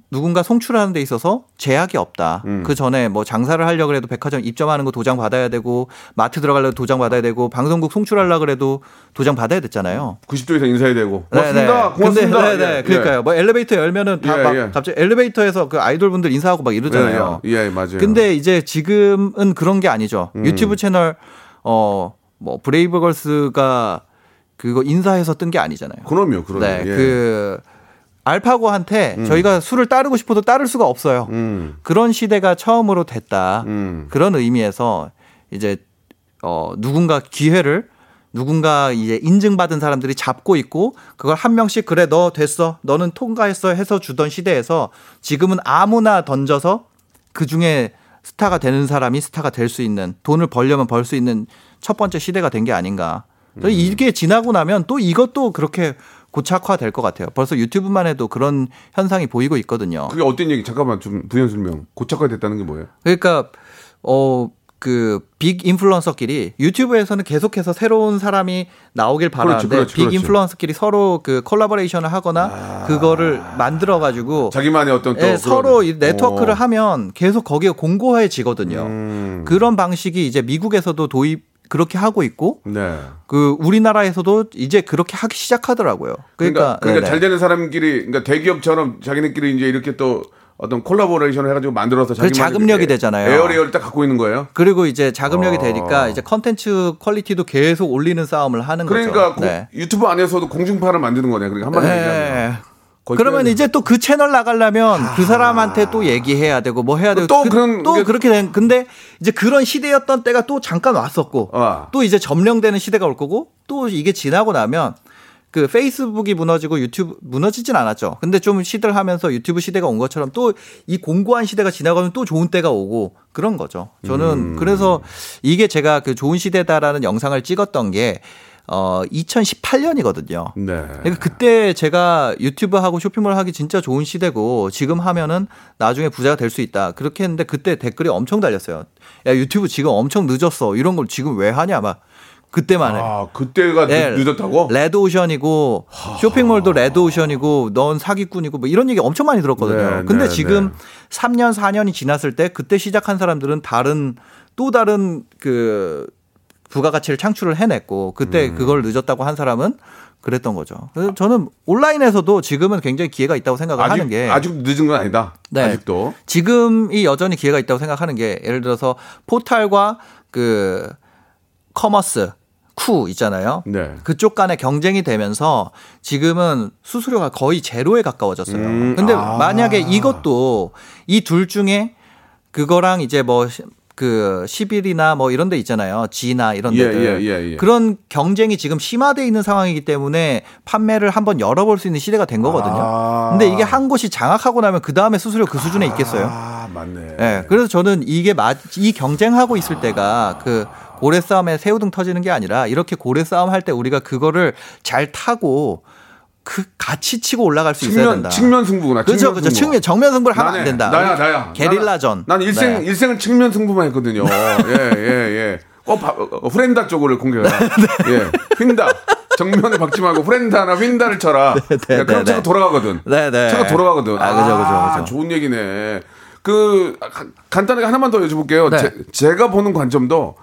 누군가 송출하는 데 있어서 제약이 없다. 음. 그 전에 뭐 장사를 하려고 해도 백화점 입점하는 거 도장 받아야 되고 마트 들어가려고 도장 받아야 되고 방송국 송출하려고 해도 도장 받아야 됐잖아요. 구십 도에서 인사해야 되고. 고맙습니다. 네네. 고맙습니다. 근데, 네네. 예. 그러니까요. 뭐 엘리베이터 열면은 다 막 예, 예. 갑자기 엘리베이터에서 그 아이돌분들 인사하고 막 이러잖아요. 예, 예. 예, 맞아요. 근데 이제 지금은 그런 게 아니죠. 음. 유튜브 채널 어 뭐 브레이브걸스가 그거 인사해서 뜬 게 아니잖아요. 그럼요. 그럼요. 네. 예. 그 알파고한테 음. 저희가 수를 따르고 싶어도 따를 수가 없어요. 음. 그런 시대가 처음으로 됐다. 음. 그런 의미에서 이제 어, 누군가 기회를 누군가 이제 인증받은 사람들이 잡고 있고 그걸 한 명씩 그래 너 됐어 너는 통과했어 해서 주던 시대에서 지금은 아무나 던져서 그중에 스타가 되는 사람이 스타가 될 수 있는 돈을 벌려면 벌 수 있는 첫 번째 시대가 된 게 아닌가. 음. 이게 지나고 나면 또 이것도 그렇게 고착화될 것 같아요. 벌써 유튜브만 해도 그런 현상이 보이고 있거든요. 그게 어떤 얘기? 잠깐만 좀 부연 설명. 고착화됐다는 게 뭐예요? 그러니까 어, 그 빅 인플루언서끼리 유튜브에서는 계속해서 새로운 사람이 나오길 바라는데 그렇지, 그렇지, 빅 그렇지. 인플루언서끼리 서로 그 콜라보레이션을 하거나 아~ 그거를 만들어 가지고 자기만의 어떤 또 예, 서로 이 네트워크를 오. 하면 계속 거기에 공고해지거든요. 음. 그런 방식이 이제 미국에서도 도입 그렇게 하고 있고, 네. 그 우리나라에서도 이제 그렇게 하기 시작하더라고요. 그러니까, 그러니까, 그러니까 잘 되는 사람끼리, 그러니까 대기업처럼 자기네끼리 이제 이렇게 또 어떤 콜라보레이션을 해가지고 만들어서 자기만의 자금력이 되잖아요. 에어리어를 딱 갖고 있는 거예요. 그리고 이제 자금력이 어. 되니까 이제 컨텐츠 퀄리티도 계속 올리는 싸움을 하는 그러니까 거죠. 그러니까 네. 유튜브 안에서도 공중파를 만드는 거네요. 그러니까 한마디 얘기하면. 그러면 이제 또 그 채널 나가려면 아... 그 사람한테 또 얘기해야 되고 뭐 해야 되고 또, 그, 그런, 또 그렇게 된 근데 이제 그런 시대였던 때가 또 잠깐 왔었고 아. 또 이제 점령되는 시대가 올 거고 또 이게 지나고 나면 그 페이스북이 무너지고 유튜브 무너지진 않았죠. 근데 좀 시들 하면서 유튜브 시대가 온 것처럼 또 이 공고한 시대가 지나가면 또 좋은 때가 오고 그런 거죠. 저는 음. 그래서 이게 제가 그 좋은 시대다라는 영상을 찍었던 게 어 이천십팔 년이거든요. 네. 그러니까 그때 제가 유튜브하고 쇼핑몰 하기 진짜 좋은 시대고 지금 하면은 나중에 부자가 될 수 있다. 그렇게 했는데 그때 댓글이 엄청 달렸어요. 야 유튜브 지금 엄청 늦었어. 이런 걸 지금 왜 하냐 막 그때만 해. 아 그때가 네, 늦었다고? 레드오션이고 쇼핑몰도 레드오션이고 넌 사기꾼이고 뭐 이런 얘기 엄청 많이 들었거든요. 네, 근데 네, 지금 네. 삼 년 사 년이 지났을 때 그때 시작한 사람들은 다른 또 다른 그 부가가치를 창출을 해냈고 그때 음. 그걸 늦었다고 한 사람은 그랬던 거죠. 그래서 저는 온라인에서도 지금은 굉장히 기회가 있다고 생각을 아직, 하는 게 아직 늦은 건 아니다. 네. 아직도 지금이 여전히 기회가 있다고 생각하는 게 예를 들어서 포털과 그 커머스 쿠 있잖아요. 네. 그쪽 간에 경쟁이 되면서 지금은 수수료가 거의 제로에 가까워졌어요. 음. 근데 아. 만약에 이것도 이 둘 중에 그거랑 이제 뭐 그 십일이나 뭐 이런 데 있잖아요. G나 이런 데들. 예, 예, 예, 예. 그런 경쟁이 지금 심화되어 있는 상황이기 때문에 판매를 한번 열어볼 수 있는 시대가 된 거거든요. 아~ 근데 이게 한 곳이 장악하고 나면 그다음에 수수료 그 수준에 있겠어요. 아, 맞네. 네, 그래서 저는 이게 마, 이 경쟁하고 있을 때가 그 고래 싸움에 새우등 터지는 게 아니라 이렇게 고래 싸움 할 때 우리가 그거를 잘 타고 그 같이 치고 올라갈 수 측면, 있어야 된다. 측면 승부구나. 그렇죠, 그렇죠. 측면 정면 승부를 하면 안 된다. 나야, 나야. 게릴라전. 난 일생 네. 일생을 측면 승부만 했거든요. 예, 예, 예. 어, 바, 어 후렌다 쪽을 공격해라. 네. 예, 휜다. 정면에 박지 말고 후렌다나 휜다를 쳐라. 네, 네, 야, 그럼 네, 차가 네. 돌아가거든. 네, 네. 차가 돌아가거든. 아, 그죠, 그죠, 그죠. 좋은 얘기네. 그 간단하게 하나만 더 여쭤볼게요. 네. 제, 제가 보는 관점도.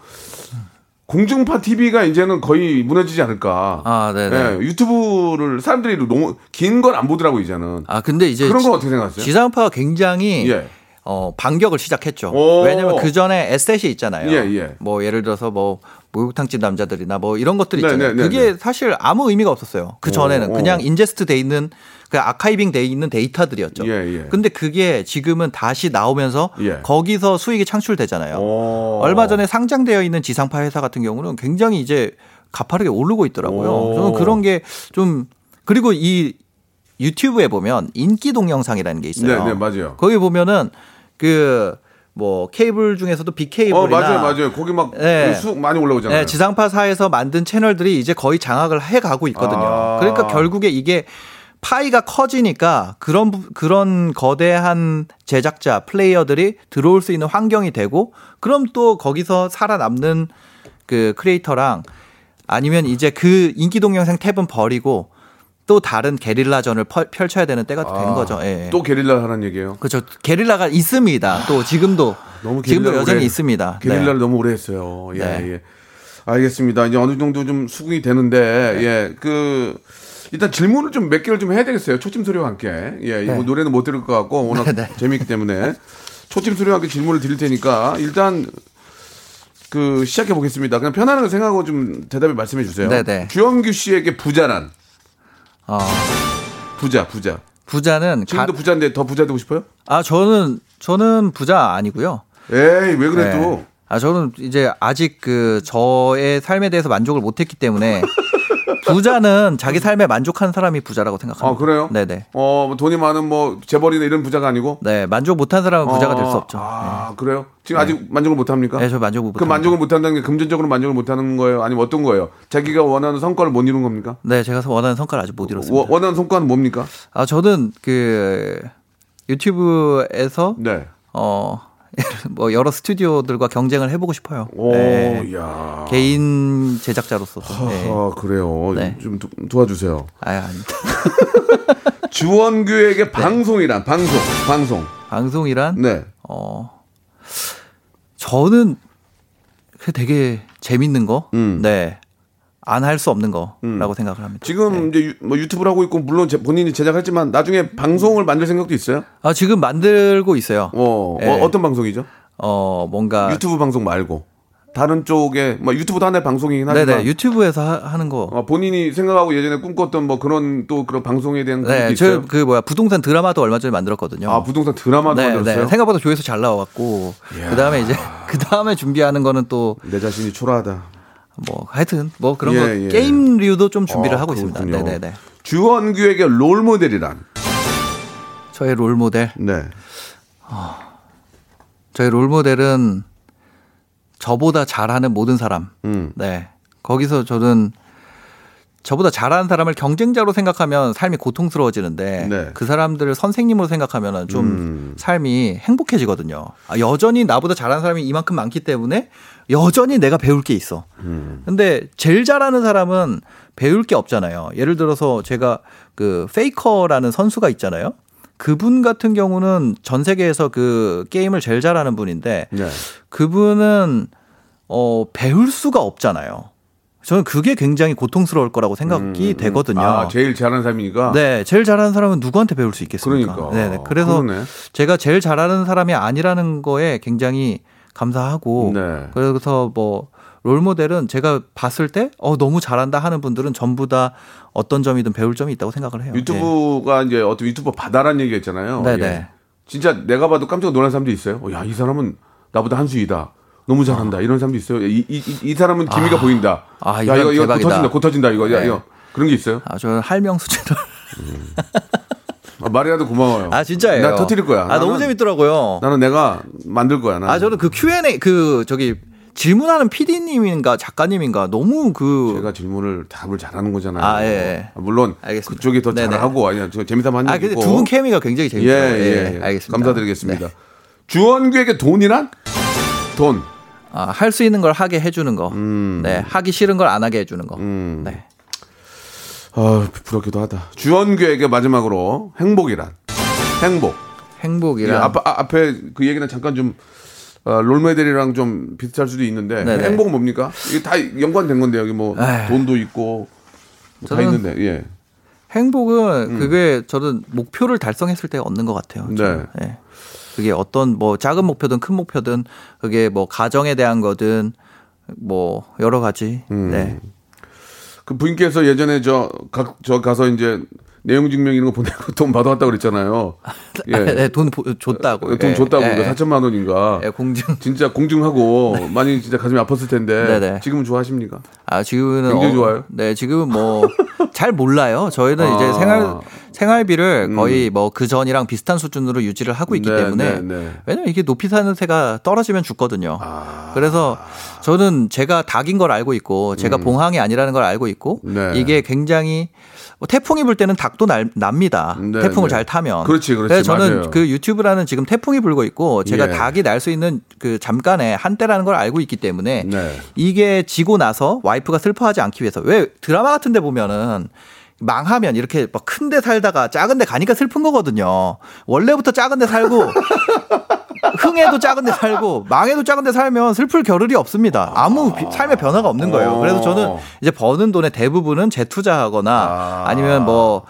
공중파 티비가 이제는 거의 무너지지 않을까. 아, 네네. 예, 유튜브를 사람들이 너무 긴 건 안 보더라고 이제는. 아, 근데 이제 그런 건 어떻게 생각하세요? 지상파가 굉장히 예. 어, 반격을 시작했죠. 오. 왜냐면 그 전에 에셋이 있잖아요. 예, 예. 뭐 예를 들어서 뭐 목욕탕집 남자들이나 뭐 이런 것들 있잖아요. 네네네네. 그게 사실 아무 의미가 없었어요. 그 전에는 그냥 인제스트 돼 있는 그 아카이빙 돼 있는 데이터들이었죠. 예, 예. 근데 그게 지금은 다시 나오면서 예. 거기서 수익이 창출되잖아요. 오. 얼마 전에 상장되어 있는 지상파 회사 같은 경우는 굉장히 이제 가파르게 오르고 있더라고요. 오. 저는 그런 게 좀 그리고 이 유튜브에 보면 인기 동영상이라는 게 있어요. 네, 네, 맞아요. 거기 보면은 그 뭐 케이블 중에서도 빅케이블이나 어, 맞아요, 맞아요. 거기 막 네. 수 많이 올라오잖아요. 네, 지상파사에서 만든 채널들이 이제 거의 장악을 해가고 있거든요. 아. 그러니까 결국에 이게 파이가 커지니까 그런 그런 거대한 제작자, 플레이어들이 들어올 수 있는 환경이 되고 그럼 또 거기서 살아남는 그 크리에이터랑 아니면 이제 그 인기 동영상 탭은 버리고 또 다른 게릴라전을 펼쳐야 되는 때가 아, 된 거죠. 예. 또 게릴라 하는 얘기예요? 그렇죠. 게릴라가 있습니다. 또 지금도 너무 지금도 여전히 오래, 있습니다. 게릴라를 네. 너무 오래 했어요. 예, 네. 예. 알겠습니다. 이제 어느 정도 좀 수긍이 되는데 네. 예. 그 일단 질문을 좀 몇 개를 좀 해야 되겠어요. 초침 소리와 함께. 예. 네. 노래는 못 들을 것 같고 워낙 네, 네. 재미있기 때문에 초침 소리와 함께 질문을 드릴 테니까 일단 그 시작해 보겠습니다. 그냥 편안하게 생각하고 좀 대답을 말씀해 주세요. 네, 네. 주언규 씨에게 부자란? 어. 부자, 부자. 부자는 지금도 가... 부자인데 더 부자 되고 싶어요? 아, 저는 저는 부자 아니고요. 에이, 왜 그래 네. 또? 아, 저는 이제 아직 그 저의 삶에 대해서 만족을 못했기 때문에 부자는 자기 삶에 만족한 사람이 부자라고 생각합니다. 아, 그래요? 네네. 어, 돈이 많은 뭐 재벌이나 이런 부자가 아니고? 네, 만족 못한 사람은 부자가 어, 될 수 없죠. 아, 네. 그래요? 지금 네. 아직 만족을 못합니까? 네, 저 만족 못합니다. 그 만족을 못한다는 게 금전적으로 만족을 못하는 거예요? 아니면 어떤 거예요? 자기가 원하는 성과를 못 이룬 겁니까? 네, 제가 원하는 성과를 아직 못 이뤘습니다. 어, 원하는 성과는 뭡니까? 아, 저는 그 유튜브에서 네. 어. 뭐 여러 스튜디오들과 경쟁을 해보고 싶어요. 오, 네. 야. 개인 제작자로서. 아, 네. 아, 그래요. 네. 좀 도, 도와주세요. 아, 아닙니다. 주언규에게 네. 방송이란 방송, 방송, 방송이란. 네. 어, 저는 그 되게 재밌는 거. 음. 네. 안 할 수 없는 거라고 음. 생각을 합니다. 지금 네. 이제 유, 뭐 유튜브를 하고 있고 물론 제, 본인이 제작했지만 나중에 방송을 만들 생각도 있어요? 아, 지금 만들고 있어요. 어, 네. 어 어떤 방송이죠? 어, 뭔가 유튜브 방송 말고 다른 쪽에 뭐 유튜브도 하나의 방송이긴 하지만 네네, 유튜브에서 하, 하는 거. 어, 본인이 생각하고 예전에 꿈꿨던 뭐 그런 또 그런 방송에 대한 네, 것도 있어요. 그 뭐야 부동산 드라마도 얼마 전에 만들었거든요. 아, 부동산 드라마도 네, 만들었어요? 네, 생각보다 조회수 잘 나와갖고 그 다음에 이제 그 다음에 준비하는 거는 또 내 자신이 초라하다. 뭐 하여튼 뭐 그런 예, 거 예. 게임류도 좀 준비를 아, 하고 그렇군요. 있습니다. 네네네. 주언규에게 롤 모델이란? 저의 롤 모델. 네. 어, 저의 롤 모델은 저보다 잘하는 모든 사람. 음. 네. 거기서 저는 저보다 잘하는 사람을 경쟁자로 생각하면 삶이 고통스러워지는데 네. 그 사람들을 선생님으로 생각하면 좀 음. 삶이 행복해지거든요. 아, 여전히 나보다 잘하는 사람이 이만큼 많기 때문에 여전히 내가 배울 게 있어. 음. 근데 제일 잘하는 사람은 배울 게 없잖아요. 예를 들어서 제가 그 페이커라는 선수가 있잖아요. 그분 같은 경우는 전 세계에서 그 게임을 제일 잘하는 분인데 네. 그분은 어, 배울 수가 없잖아요. 저는 그게 굉장히 고통스러울 거라고 생각이 음, 되거든요. 아, 제일 잘하는 사람이니까? 네. 제일 잘하는 사람은 누구한테 배울 수 있겠습니까? 그러니까. 네네. 그래서 그러네. 제가 제일 잘하는 사람이 아니라는 거에 굉장히 감사하고 네. 그래서 뭐 롤모델은 제가 봤을 때 어, 너무 잘한다 하는 분들은 전부 다 어떤 점이든 배울 점이 있다고 생각을 해요. 유튜브가 네. 이제 어떤 유튜버 바다라는 얘기 했잖아요. 네네. 예. 진짜 내가 봐도 깜짝 놀란 사람도 있어요. 야, 이 사람은 나보다 한 수이다. 너무 잘한다. 이런 사람도 있어요. 이, 이, 이 사람은 기미가 아, 보인다. 아, 야, 이거, 이거 곧 터진다. 곧 터진다. 이거. 네. 야, 이거. 그런 게 있어요? 아, 저는 할명수 채널. 음. 아, 말이라도 고마워요. 아, 진짜예요. 나 터뜨릴 거야. 아, 나는, 너무 재밌더라고요. 나는 내가 만들 거야. 나는. 아, 저는 그 큐 앤 에이, 그, 저기, 질문하는 피디님인가 작가님인가 너무 그. 제가 질문을 답을 잘하는 거잖아요. 아, 예. 아, 물론. 알겠습니다. 그쪽이 더 네네. 잘하고. 아니야. 재미삼아 하는 거. 아, 근데 두 분 케미가 굉장히 재밌어요. 예, 예, 예. 알겠습니다. 감사드리겠습니다. 네. 주언규에게 돈이란? 돈. 아, 할 수 있는 걸 하게 해주는 거, 음. 네, 하기 싫은 걸 안 하게 해주는 거. 음. 네. 아, 부럽기도 하다. 주언규에게 마지막으로 행복이란? 행복. 행복이란. 예, 앞, 아, 앞에 그 얘기는 잠깐 좀 어, 롤모델이랑 좀 비슷할 수도 있는데 네네. 행복은 뭡니까? 이게 다 연관된 건데 여기 뭐 에이. 돈도 있고 뭐 다 있는데. 예. 행복은 음. 그게 저는 목표를 달성했을 때 얻는 것 같아요. 저는. 네. 네. 그게 어떤 뭐 작은 목표든 큰 목표든 그게 뭐 가정에 대한 거든 뭐 여러 가지. 음. 네. 그 부인께서 예전에 저, 각, 저 가서 이제 내용 증명 이런 거 보내고 돈 받아왔다고 그랬잖아요. 예. 아, 네, 돈 줬다고. 예, 돈 줬다고. 예, 예. 사천만 원인가. 예, 공증. 진짜 공증하고 네. 많이 진짜 가슴이 아팠을 텐데. 네네. 지금은 좋아하십니까? 아, 지금은. 굉장히 어, 좋아요? 네, 지금은 뭐 잘 몰라요. 저희는 아. 이제 생활, 생활비를 거의 음. 뭐 그 전이랑 비슷한 수준으로 유지를 하고 있기 네, 때문에. 네, 네. 왜냐면 이게 높이 사는 새가 떨어지면 죽거든요. 아. 그래서 저는 제가 닭인 걸 알고 있고 제가 음. 봉황이 아니라는 걸 알고 있고 네. 이게 굉장히 태풍이 불 때는 닭도 날, 납니다. 네, 태풍을 네. 잘 타면. 그렇지, 그렇지. 그래서 저는 맞아요. 그 유튜브라는 지금 태풍이 불고 있고 제가 예. 닭이 날 수 있는 그 잠깐의 한때라는 걸 알고 있기 때문에 네. 이게 지고 나서 와이프가 슬퍼하지 않기 위해서 왜 드라마 같은 데 보면은 망하면 이렇게 막 큰 데 살다가 작은 데 가니까 슬픈 거거든요. 원래부터 작은 데 살고 흥해도 작은 데 살고 망해도 작은 데 살면 슬플 겨를이 없습니다. 아무 비, 삶의 변화가 없는 거예요. 그래서 저는 이제 버는 돈의 대부분은 재투자하거나 아니면 뭐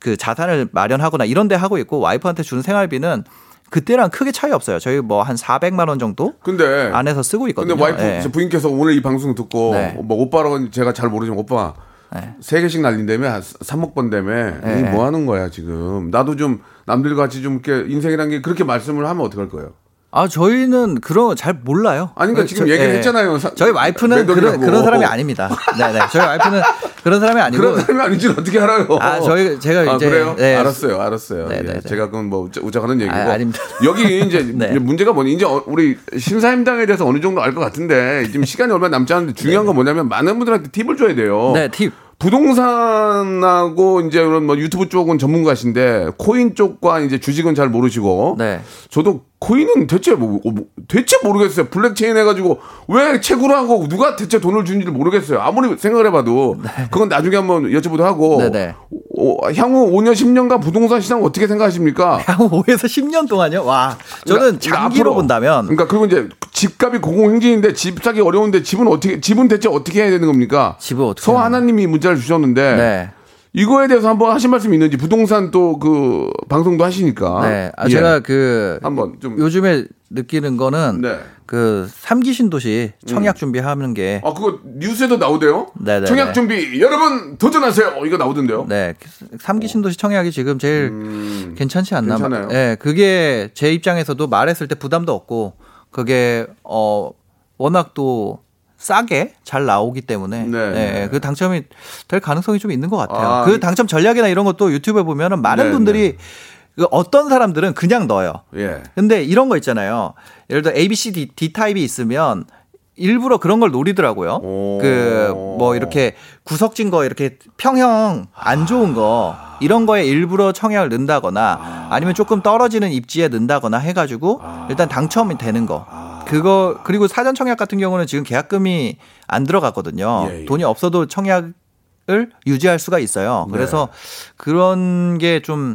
그 자산을 마련하거나 이런 데 하고 있고 와이프한테 주는 생활비는 그때랑 크게 차이 없어요. 저희 뭐 한 사백만 원 정도 근데, 안에서 쓰고 있거든요. 근데 와이프 네. 부인께서 오늘 이 방송 듣고 네. 뭐 오빠라고 제가 잘 모르지만 오빠 네. 세 개씩 날린다며, 삼억 번다며, 네. 뭐 하는 거야, 지금. 나도 좀 남들 같이 좀 이렇게 인생이란 게 그렇게 말씀을 하면 어떡할 거예요? 아, 저희는 그런 잘 몰라요. 아니, 그러니까 지금 저, 얘기를 예, 했잖아요. 사, 저희 와이프는 그런, 그런 사람이 아닙니다. 네네. 저희 와이프는 그런 사람이 아니고. 그런 사람이 아닌지 어떻게 알아요? 아, 저희, 제가 이제. 아, 그래요? 네. 알았어요, 알았어요. 예, 제가 그건 뭐 우자하는 얘기고. 아, 아닙니다. 여기 이제 네. 문제가 뭐니? 이제 우리 신사임당에 대해서 어느 정도 알 것 같은데 지금 시간이 얼마 남지 않은데 중요한 건 뭐냐면 많은 분들한테 팁을 줘야 돼요. 네, 팁. 부동산하고 이제 이런 뭐 유튜브 쪽은 전문가신데 코인 쪽과 이제 주식은 잘 모르시고. 네. 저도 코인은 대체 뭐, 뭐 대체 모르겠어요. 블랙체인 해가지고 왜 채굴을 하고 누가 대체 돈을 주는지를 모르겠어요. 아무리 생각을 해봐도 네. 그건 나중에 한번 여쭤보도 하고. 네, 네. 오, 향후 오 년 십 년간 부동산 시장 어떻게 생각하십니까? 향후 오 에서 십 년 동안요? 와, 저는 그러니까, 장기로 본다면. 그러니까 그리고 이제 집값이 고공행진인데 집 사기 어려운데 집은 어떻게 집은 대체 어떻게 해야 되는 겁니까? 집은 어떻게? 서 하나님이 문자를 주셨는데. 네. 이거에 대해서 한번 하신 말씀이 있는지 부동산 또 그 방송도 하시니까. 네, 아, 예. 제가 그 한번 좀 요즘에 느끼는 거는 네. 그 삼기 신도시 청약 음. 준비하는 게. 아, 그거 뉴스에도 나오대요? 네네. 청약 준비 여러분 도전하세요. 어, 이거 나오던데요? 네, 삼기 신도시 청약이 지금 제일 음. 괜찮지 않나? 괜찮아요. 네, 그게 제 입장에서도 말했을 때 부담도 없고 그게 어 워낙 또. 싸게 잘 나오기 때문에 네. 네, 그 당첨이 될 가능성이 좀 있는 것 같아요. 아, 그 당첨 전략이나 이런 것도 유튜브에 보면 많은 네, 분들이 네. 어떤 사람들은 그냥 넣어요. 예. 근데 이런 거 있잖아요. 예를 들어 에이비씨 D 타입이 있으면 일부러 그런 걸 노리더라고요. 그 뭐 이렇게 구석진 거 이렇게 평형 안 좋은 거 이런 거에 일부러 청약을 넣는다거나 아니면 조금 떨어지는 입지에 넣는다거나 해가지고 일단 당첨이 되는 거. 그거 그리고 사전 청약 같은 경우는 지금 계약금이 안 들어갔거든요. 예, 예. 돈이 없어도 청약을 유지할 수가 있어요. 네. 그래서 그런 게 좀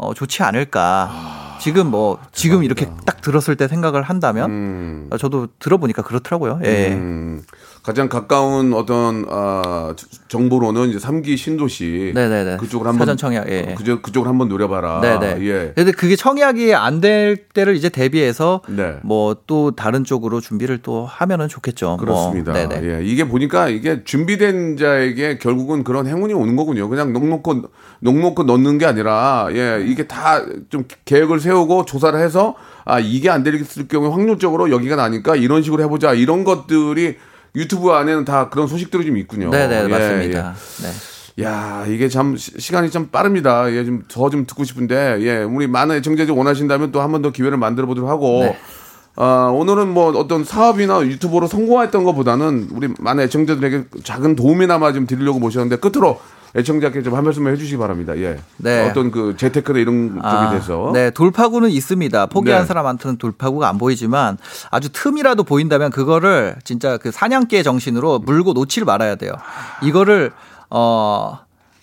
어, 좋지 않을까. 아, 지금 뭐 지금 이렇게 딱 들었을 때 생각을 한다면 음. 저도 들어보니까 그렇더라고요. 예. 음. 가장 가까운 어떤 아, 정보로는 이제 삼기 신도시 네네네. 그쪽을 한번 사전 청약 예. 그쪽 그쪽을 한번 노려봐라. 네네. 예. 근데 그게 청약이 안 될 때를 이제 대비해서 네. 뭐 또 다른 쪽으로 준비를 또 하면은 좋겠죠. 그렇습니다. 뭐. 네네. 예. 이게 보니까 이게 준비된 자에게 결국은 그런 행운이 오는 거군요. 그냥 넉넉고 넉넉고 넣는 게 아니라 예 이게 다 좀 계획을 세우고 조사를 해서 아 이게 안 되겠을 경우에 확률적으로 여기가 나니까 이런 식으로 해보자 이런 것들이 유튜브 안에는 다 그런 소식들이 좀 있군요. 네네 예, 맞습니다. 예. 네. 야 이게 참 시, 시간이 참 빠릅니다. 예, 좀 더 좀 듣고 싶은데 예, 우리 많은 애청자들 원하신다면 또 한 번 더 기회를 만들어 보도록 하고 네. 어, 오늘은 뭐 어떤 사업이나 유튜브로 성공했던 것보다는 우리 많은 애청자들에게 작은 도움이나마 좀 드리려고 모셨는데 끝으로 애청자께 좀 한 말씀만 해주시기 바랍니다. 예. 네. 어떤 그 재테크나 이런 아, 쪽에 대해서. 네. 돌파구는 있습니다. 포기한 네. 사람한테는 돌파구가 안 보이지만 아주 틈이라도 보인다면 그거를 진짜 그 사냥개 정신으로 물고 놓지 말아야 돼요. 이거를 어.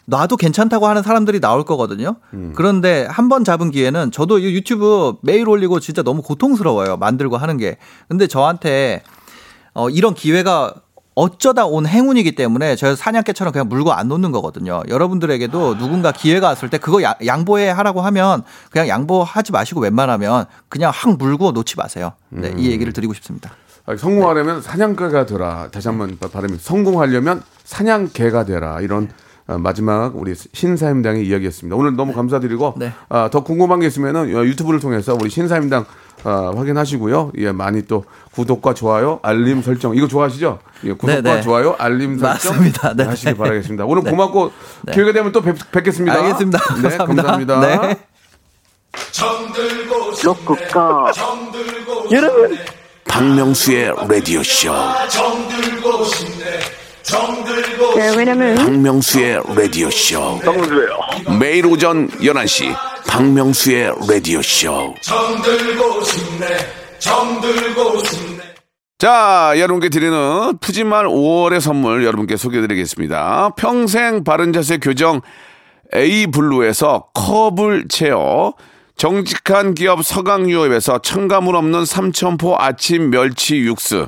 놔도 괜찮다고 하는 사람들이 나올 거거든요. 음. 그런데 한 번 잡은 기회는 저도 유튜브 매일 올리고 진짜 너무 고통스러워요. 만들고 하는 게. 근데 저한테 어, 이런 기회가 어쩌다 온 행운이기 때문에 저 사냥개처럼 그냥 물고 안 놓는 거거든요. 여러분들에게도 누군가 기회가 왔을 때 그거 야, 양보해 하라고 하면 그냥 양보하지 마시고 웬만하면 그냥 확 물고 놓지 마세요. 네, 음. 이 얘기를 드리고 싶습니다. 아니, 성공하려면 네. 사냥개가 되라. 다시 한번 발음이 성공하려면 사냥개가 되라. 이런. 아, 마지막 우리 신사임당의 이야기였습니다. 오늘 너무 감사드리고 네. 아, 더 궁금한 게 있으면 유튜브를 통해서 우리 신사임당 아, 확인하시고요. 예, 많이 또 구독과 좋아요, 알림 설정 이거 좋아하시죠? 예, 구독과 네네. 좋아요, 알림 설정 하시길 바라겠습니다. 오늘 네. 고맙고 네. 기회가 되면 또 뵙, 뵙겠습니다. 알겠습니다. 네, 감사합니다. 네. 여러분 박명수의 라디오 쇼. 네, 왜냐면 박명수의 라디오 쇼. 박명수예요. 매일 오전 열한 시 박명수의 라디오 쇼. 정들고 싶네. 정들고 싶네. 자, 여러분께 드리는 푸짐한 오월의 선물 여러분께 소개해드리겠습니다. 평생 바른 자세 교정 A 블루에서 컵을 채워. 정직한 기업 서강유업에서 첨가물 없는 삼천포 아침 멸치 육수.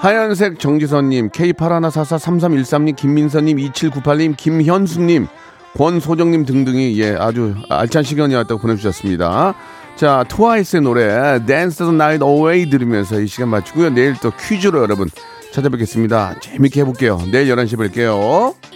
하얀색 정지선님, 케이 팔일사사삼삼일삼님, 김민서님, 이칠구팔님, 김현수님, 권소정님 등등이 예 아주 알찬 시간이었다고 보내주셨습니다. 자, 트와이스의 노래 Dance the Night Away 들으면서 이 시간 마치고요. 내일 또 퀴즈로 여러분 찾아뵙겠습니다. 재밌게 해볼게요. 내일 열한 시에 뵐게요.